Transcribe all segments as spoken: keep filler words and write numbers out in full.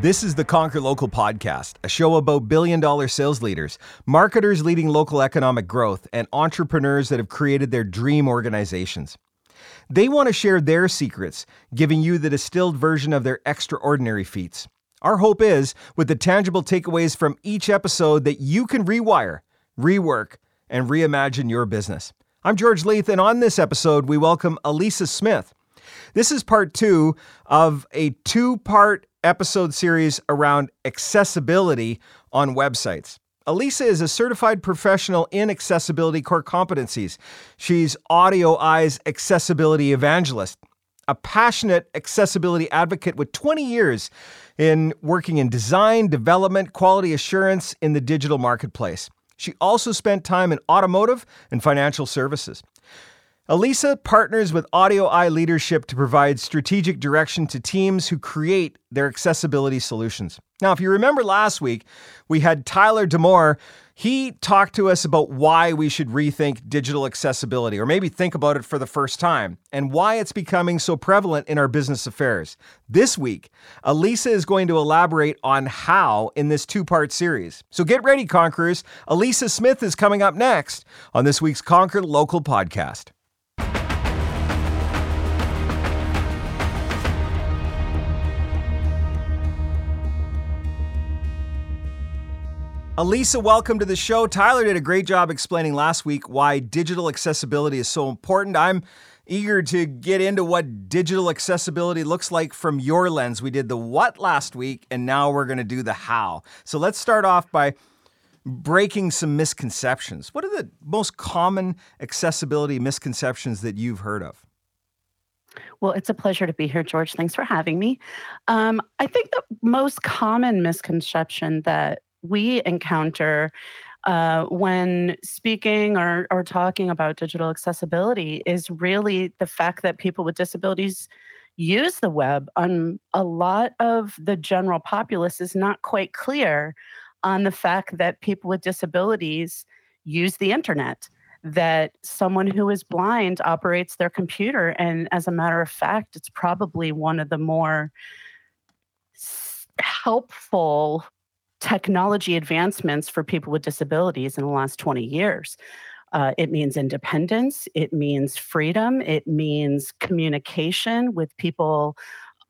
This is the Conquer Local podcast, a show about billion-dollar sales leaders, marketers leading local economic growth, and entrepreneurs that have created their dream organizations. They want to share their secrets, giving you the distilled version of their extraordinary feats. Our hope is, with the tangible takeaways from each episode, that you can rewire, rework, and reimagine your business. I'm George Leith, and on this episode, we welcome Alisa Smith. This is part two of a two-part episode series around accessibility on websites. Alisa is a certified professional in accessibility core competencies. She's AudioEye's accessibility evangelist, a passionate accessibility advocate with twenty years in working in design, development, quality assurance in the digital marketplace. She also spent time in automotive and financial services. Alisa partners with AudioEye leadership to provide strategic direction to teams who create their accessibility solutions. Now, if you remember last week, we had Tyler Damore. He talked to us about why we should rethink digital accessibility, or maybe think about it for the first time, and why it's becoming so prevalent in our business affairs. This week, Alisa is going to elaborate on how in this two-part series. So get ready, Conquerors. Alisa Smith is coming up next on this week's Conquer Local podcast. Alisa, welcome to the show. Tyler did a great job explaining last week why digital accessibility is so important. I'm eager to get into what digital accessibility looks like from your lens. We did the what last week, and now we're going to do the how. So let's start off by breaking some misconceptions. What are the most common accessibility misconceptions that you've heard of? Well, it's a pleasure to be here, George. Thanks for having me. Um, I think the most common misconception that we encounter uh, when speaking or, or talking about digital accessibility is really the fact that people with disabilities use the web. Um, a lot of the general populace is not quite clear on the fact that people with disabilities use the internet, that someone who is blind operates their computer. And as a matter of fact, it's probably one of the more helpful technology advancements for people with disabilities in the last twenty years. Uh, it means independence, it means freedom, it means communication with people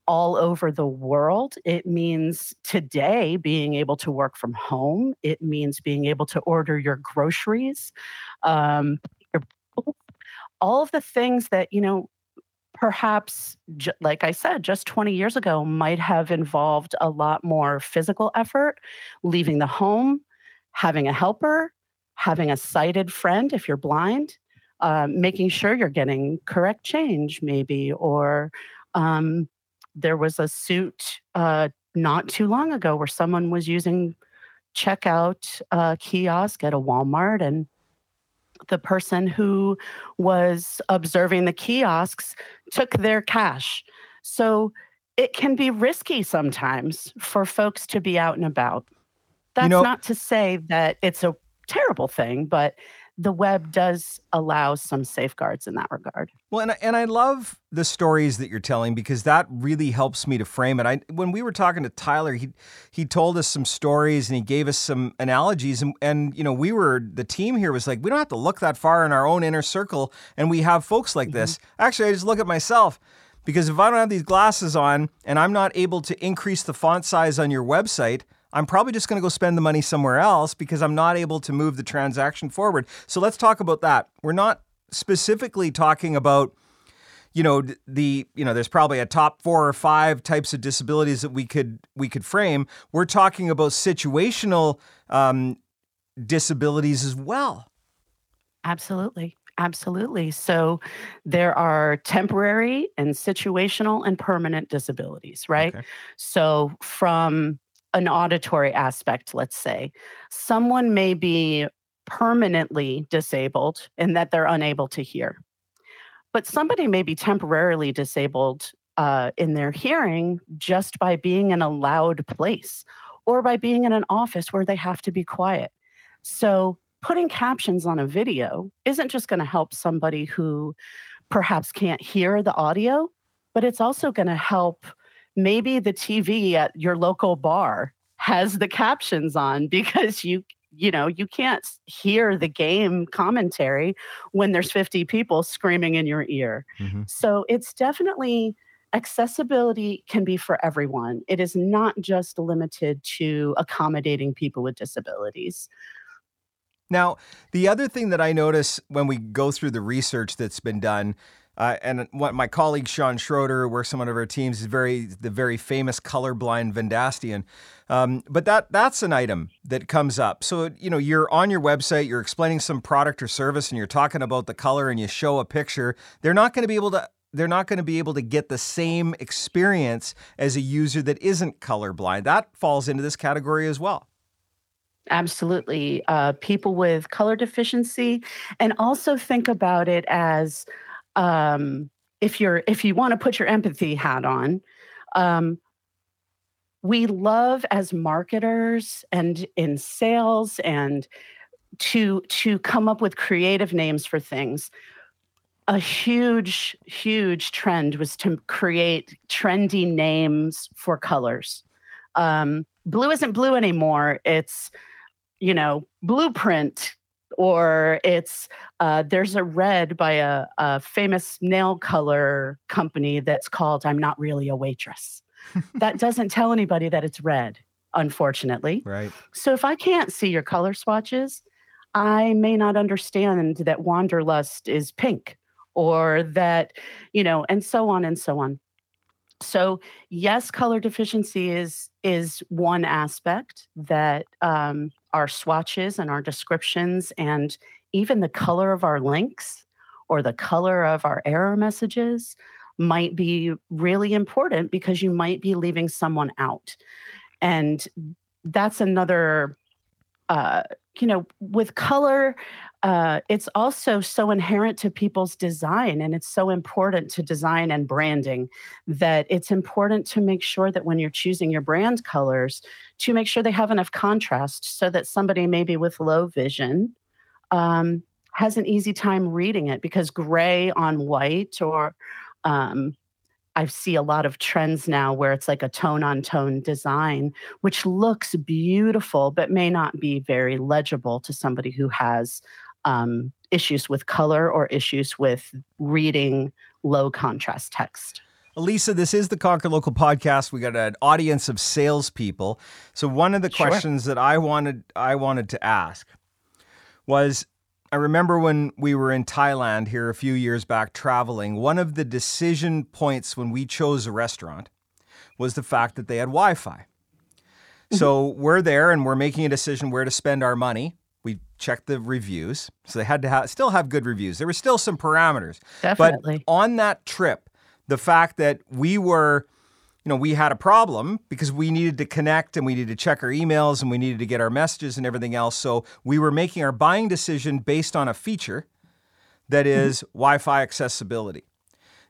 all over the world. It means today being able to work from home. It means being able to order your groceries. Um, all of the things that, you know, perhaps, like I said, just twenty years ago might have involved a lot more physical effort, leaving the home, having a helper, having a sighted friend if you're blind, um, making sure you're getting correct change maybe, or um, there was a suit uh, not too long ago where someone was using checkout uh, kiosk at a Walmart, and the person who was observing the kiosks took their cash. So it can be risky sometimes for folks to be out and about. That's you know, not to say that it's a terrible thing, but the web does allow some safeguards in that regard. Well, and I, and I love the stories that you're telling, because that really helps me to frame it. I, when we were talking to Tyler, he he told us some stories and he gave us some analogies. And, and you know, we were, the team here was like, we don't have to look that far in our own inner circle. And we have folks like mm-hmm. this. Actually, I just look at myself, because if I don't have these glasses on and I'm not able to increase the font size on your website, I'm probably just going to go spend the money somewhere else because I'm not able to move the transaction forward. So let's talk about that. We're not specifically talking about, you know, the, you know, there's probably a top four or five types of disabilities that we could, we could frame. We're talking about situational um, disabilities as well. Absolutely. Absolutely. So there are temporary and situational and permanent disabilities, right? Okay. So from an auditory aspect, let's say. Someone may be permanently disabled in that they're unable to hear. But somebody may be temporarily disabled uh, in their hearing just by being in a loud place or by being in an office where they have to be quiet. So putting captions on a video isn't just going to help somebody who perhaps can't hear the audio, but it's also going to help maybe the T V at your local bar has the captions on because you You know, you can't hear the game commentary when there's fifty people screaming in your ear. Mm-hmm. So it's definitely, accessibility can be for everyone. It is not just limited to accommodating people with disabilities. Now, the other thing that I notice when we go through the research that's been done, uh, and what my colleague Sean Schroeder, who works on one of our teams, is very the very famous colorblind Vendastian. Um, but that that's an item that comes up. So, you know, you're on your website, you're explaining some product or service, and you're talking about the color, and you show a picture. They're not going to be able to. They're not going to be able to get the same experience as a user that isn't colorblind. That falls into this category as well. Absolutely. Uh, people with color deficiency, and also think about it as um, if you're if you want to put your empathy hat on, um, we love as marketers and in sales and to to come up with creative names for things. A huge, huge trend was to create trendy names for colors. Um, blue isn't blue anymore. It's you know, blueprint, or it's, uh, there's a red by a, a famous nail color company that's called I'm Not Really a Waitress. That doesn't tell anybody that it's red, unfortunately. Right. So if I can't see your color swatches, I may not understand that wanderlust is pink, or that, you know, and so on and so on. So yes, color deficiency is is one aspect that um, our swatches and our descriptions and even the color of our links or the color of our error messages might be really important because you might be leaving someone out. And that's another, uh, you know, with color, uh, it's also so inherent to people's design, and it's so important to design and branding that it's important to make sure that when you're choosing your brand colors, to make sure they have enough contrast so that somebody maybe with low vision um, has an easy time reading it, because gray on white, or um, I see a lot of trends now where it's like a tone-on-tone design, which looks beautiful but may not be very legible to somebody who has um, issues with color or issues with reading low contrast text. Alisa, this is the Conquer Local podcast. We got an audience of salespeople. So one of the sure. questions that I wanted I wanted to ask was, I remember when we were in Thailand here a few years back traveling, one of the decision points when we chose a restaurant was the fact that they had Wi-Fi. Mm-hmm. So we're there and we're making a decision where to spend our money. We checked the reviews. So they had to ha- still have good reviews. There were still some parameters. Definitely. But on that trip, the fact that we were, you know, we had a problem because we needed to connect and we needed to check our emails and we needed to get our messages and everything else. So we were making our buying decision based on a feature that is mm-hmm. Wi-Fi accessibility.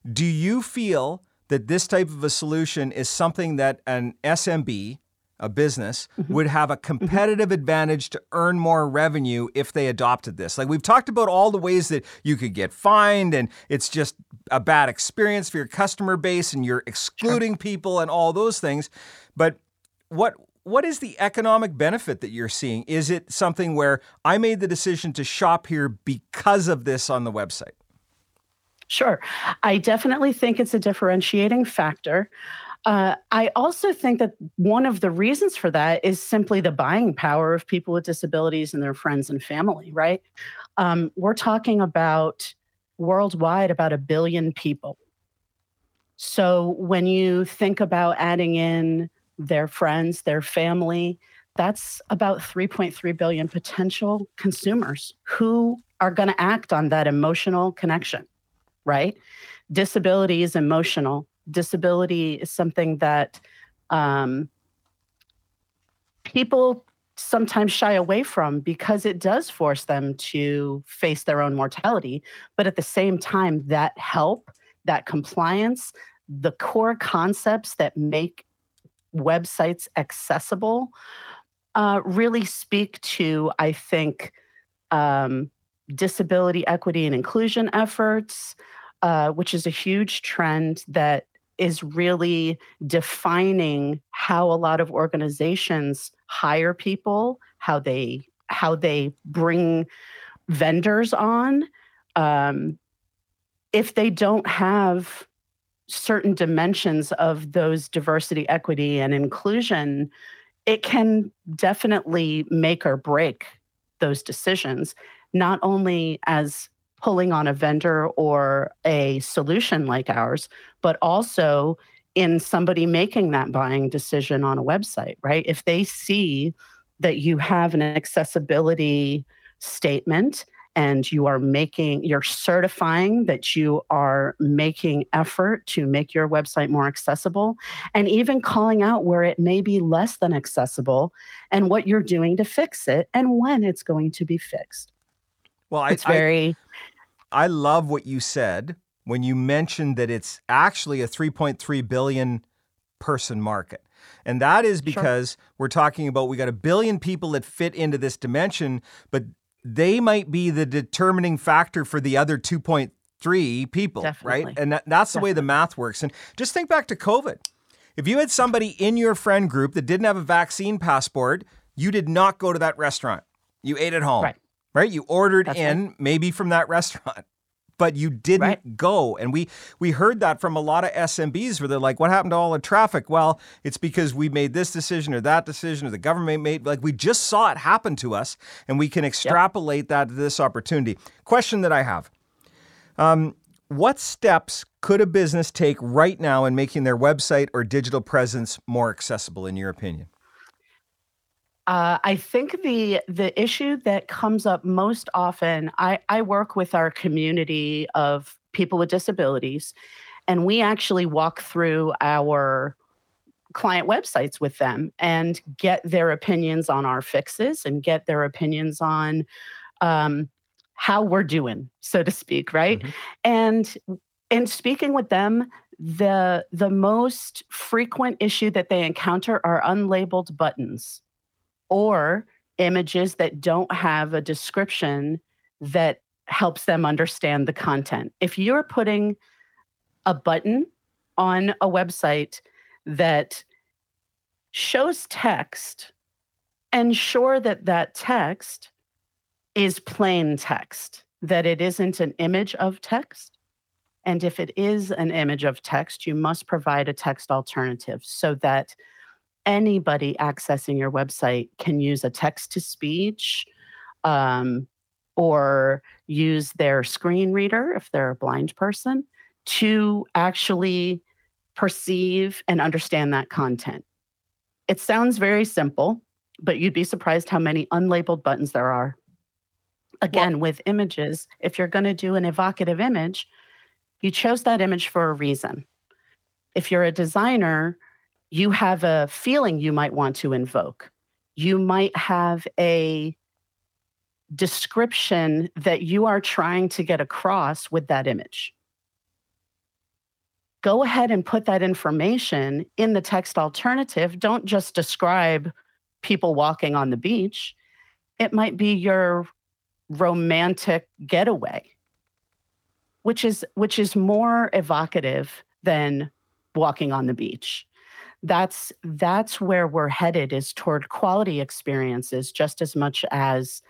Do you feel that this type of a solution is something that an S M B, a business, mm-hmm. would have a competitive mm-hmm. advantage to earn more revenue if they adopted this? Like, we've talked about all the ways that you could get fined and it's just a bad experience for your customer base and you're excluding sure. people and all those things. But what what is the economic benefit that you're seeing? Is it something where I made the decision to shop here because of this on the website? Sure. I definitely think it's a differentiating factor. Uh, I also think that one of the reasons for that is simply the buying power of people with disabilities and their friends and family, right? Um, we're talking about worldwide about a billion people. So when you think about adding in their friends, their family, that's about three point three billion potential consumers who are going to act on that emotional connection, right? Disability is emotional. Disability is something that um, people sometimes shy away from because it does force them to face their own mortality. But at the same time, that help, that compliance, the core concepts that make websites accessible uh, really speak to, I think, um, disability equity and inclusion efforts, uh, which is a huge trend that is really defining how a lot of organizations hire people, how they how they bring vendors on. Um, if they don't have certain dimensions of those diversity, equity, and inclusion, it can definitely make or break those decisions, not only as pulling on a vendor or a solution like ours, but also in somebody making that buying decision on a website, right? If they see that you have an accessibility statement and you are making, you're certifying that you are making effort to make your website more accessible, and even calling out where it may be less than accessible and what you're doing to fix it and when it's going to be fixed. Well, I, it's very... I, I love what you said when you mentioned that it's actually a three point three billion person market. And that is because sure. we're talking about, we got a billion people that fit into this dimension, but they might be the determining factor for the other two point three people, Definitely. right? And that, that's Definitely. the way the math works. And just think back to COVID. If you had somebody in your friend group that didn't have a vaccine passport, you did not go to that restaurant. You ate at home. Right. Right? You ordered That's in right. maybe from that restaurant, but you didn't right. go. And we we heard that from a lot of S M Bs where they're like, what happened to all the traffic? Well, it's because we made this decision or that decision or the government made, like we just saw it happen to us and we can extrapolate yep. that to this opportunity. Question that I have, um, what steps could a business take right now in making their website or digital presence more accessible in your opinion? Uh, I think the the issue that comes up most often, I, I work with our community of people with disabilities, and we actually walk through our client websites with them and get their opinions on our fixes and get their opinions on um, how we're doing, so to speak, right? Mm-hmm. And in speaking with them, the the most frequent issue that they encounter are unlabeled buttons or images that don't have a description that helps them understand the content. If you're putting a button on a website that shows text, ensure that that text is plain text, that it isn't an image of text. And if it is an image of text, you must provide a text alternative so that anybody accessing your website can use a text-to-speech um, or use their screen reader, if they're a blind person, to actually perceive and understand that content. It sounds very simple, but you'd be surprised how many unlabeled buttons there are. Again, well, with images, if you're going to do an evocative image, you chose that image for a reason. If you're a designer, you have a feeling you might want to invoke. You might have a description that you are trying to get across with that image. Go ahead and put that information in the text alternative. Don't just describe people walking on the beach. It might be your romantic getaway, which is which is more evocative than walking on the beach. That's that's where we're headed, is toward quality experiences just as much as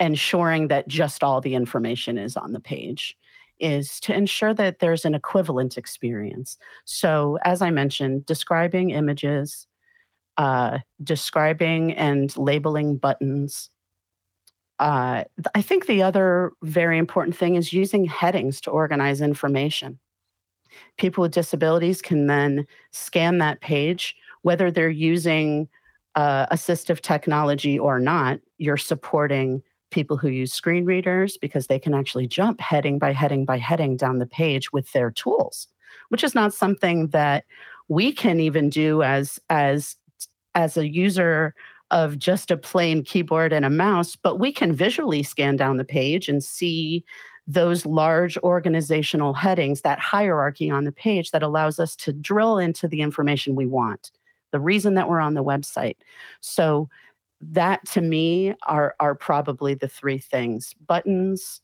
ensuring that just all the information is on the page, is to ensure that there's an equivalent experience. So as I mentioned, describing images, uh, describing and labeling buttons. Uh, I think the other very important thing is using headings to organize information. People with disabilities can then scan that page, whether they're using uh, assistive technology or not. You're supporting people who use screen readers because they can actually jump heading by heading by heading down the page with their tools, which is not something that we can even do as as as a user of just a plain keyboard and a mouse, but we can visually scan down the page and see those large organizational headings, that hierarchy on the page that allows us to drill into the information we want, the reason that we're on the website. So that to me are, are probably the three things: buttons,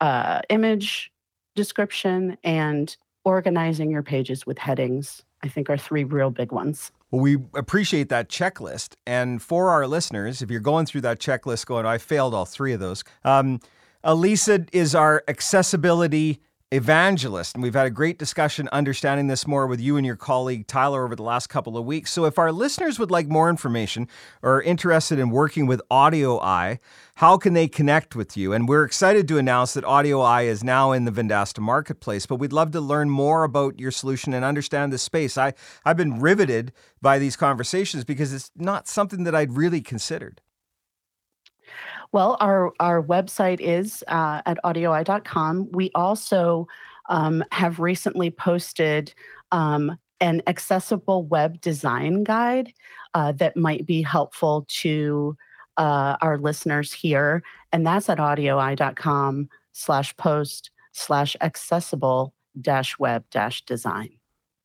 uh, image description, and organizing your pages with headings, I think are three real big ones. Well, we appreciate that checklist. And for our listeners, if you're going through that checklist going, I failed all three of those, um, Alisa is our accessibility evangelist, and we've had a great discussion understanding this more with you and your colleague Tyler over the last couple of weeks. So if our listeners would like more information or are interested in working with AudioEye, how can they connect with you? And we're excited to announce that AudioEye is now in the Vendasta marketplace, but we'd love to learn more about your solution and understand the space. I, I've been riveted by these conversations because it's not something that I'd really considered. Well, our, our website is uh, at audio eye dot com. We also um, have recently posted um, an accessible web design guide uh, that might be helpful to uh, our listeners here. And that's at audioeye.com slash post slash accessible dash web dash design.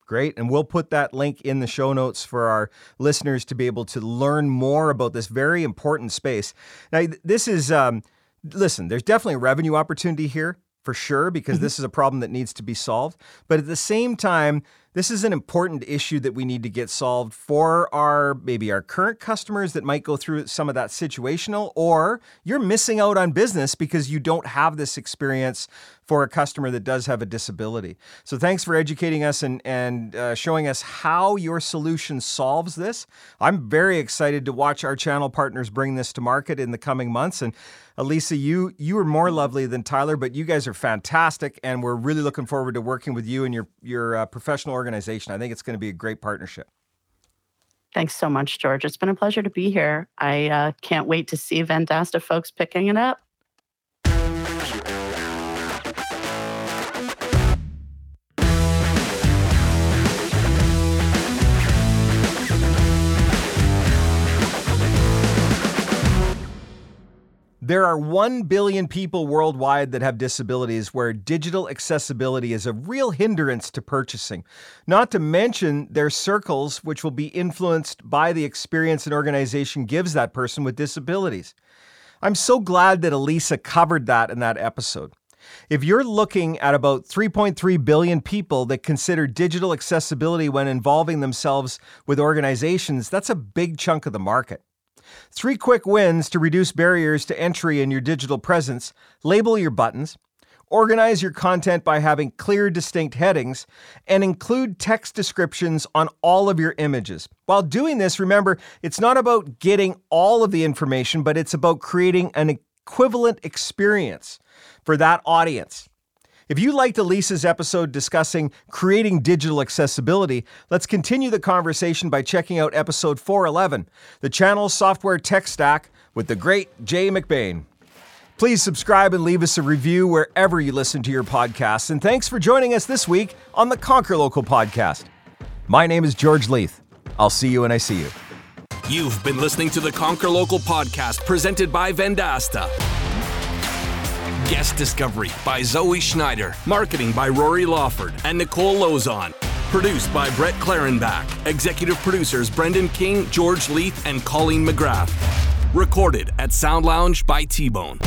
Great. And we'll put that link in the show notes for our listeners to be able to learn more about this very important space. Now, this is, um, listen, there's definitely a revenue opportunity here for sure, because mm-hmm. this is a problem that needs to be solved. But at the same time, this is an important issue that we need to get solved for our, maybe our current customers that might go through some of that situational, or you're missing out on business because you don't have this experience for a customer that does have a disability. So thanks for educating us and, and uh, showing us how your solution solves this. I'm very excited to watch our channel partners bring this to market in the coming months. And Alisa, you, you are more lovely than Tyler, but you guys are fantastic. And we're really looking forward to working with you and your, your uh, professional organization. I think it's going to be a great partnership. Thanks so much, George. It's been a pleasure to be here. I uh, can't wait to see Vendasta folks picking it up. There are one billion people worldwide that have disabilities where digital accessibility is a real hindrance to purchasing, not to mention their circles, which will be influenced by the experience an organization gives that person with disabilities. I'm so glad that Alisa covered that in that episode. If you're looking at about three point three billion people that consider digital accessibility when involving themselves with organizations, that's a big chunk of the market. Three quick wins to reduce barriers to entry in your digital presence: label your buttons, organize your content by having clear, distinct headings, and include text descriptions on all of your images. While doing this, remember, it's not about getting all of the information, but it's about creating an equivalent experience for that audience. If you liked Alisa's episode discussing creating digital accessibility, let's continue the conversation by checking out episode four eleven, The Channel Software Tech Stack, with the great Jay McBain. Please subscribe and leave us a review wherever you listen to your podcasts. And thanks for joining us this week on the Conquer Local podcast. My name is George Leith. I'll see you when I see you. You've been listening to the Conquer Local podcast, presented by Vendasta. Guest discovery by Zoe Schneider. Marketing by Rory Lawford and Nicole Lozon. Produced by Brett Clarenbach. Executive producers Brendan King, George Leith, and Colleen McGrath. Recorded at Sound Lounge by T-Bone.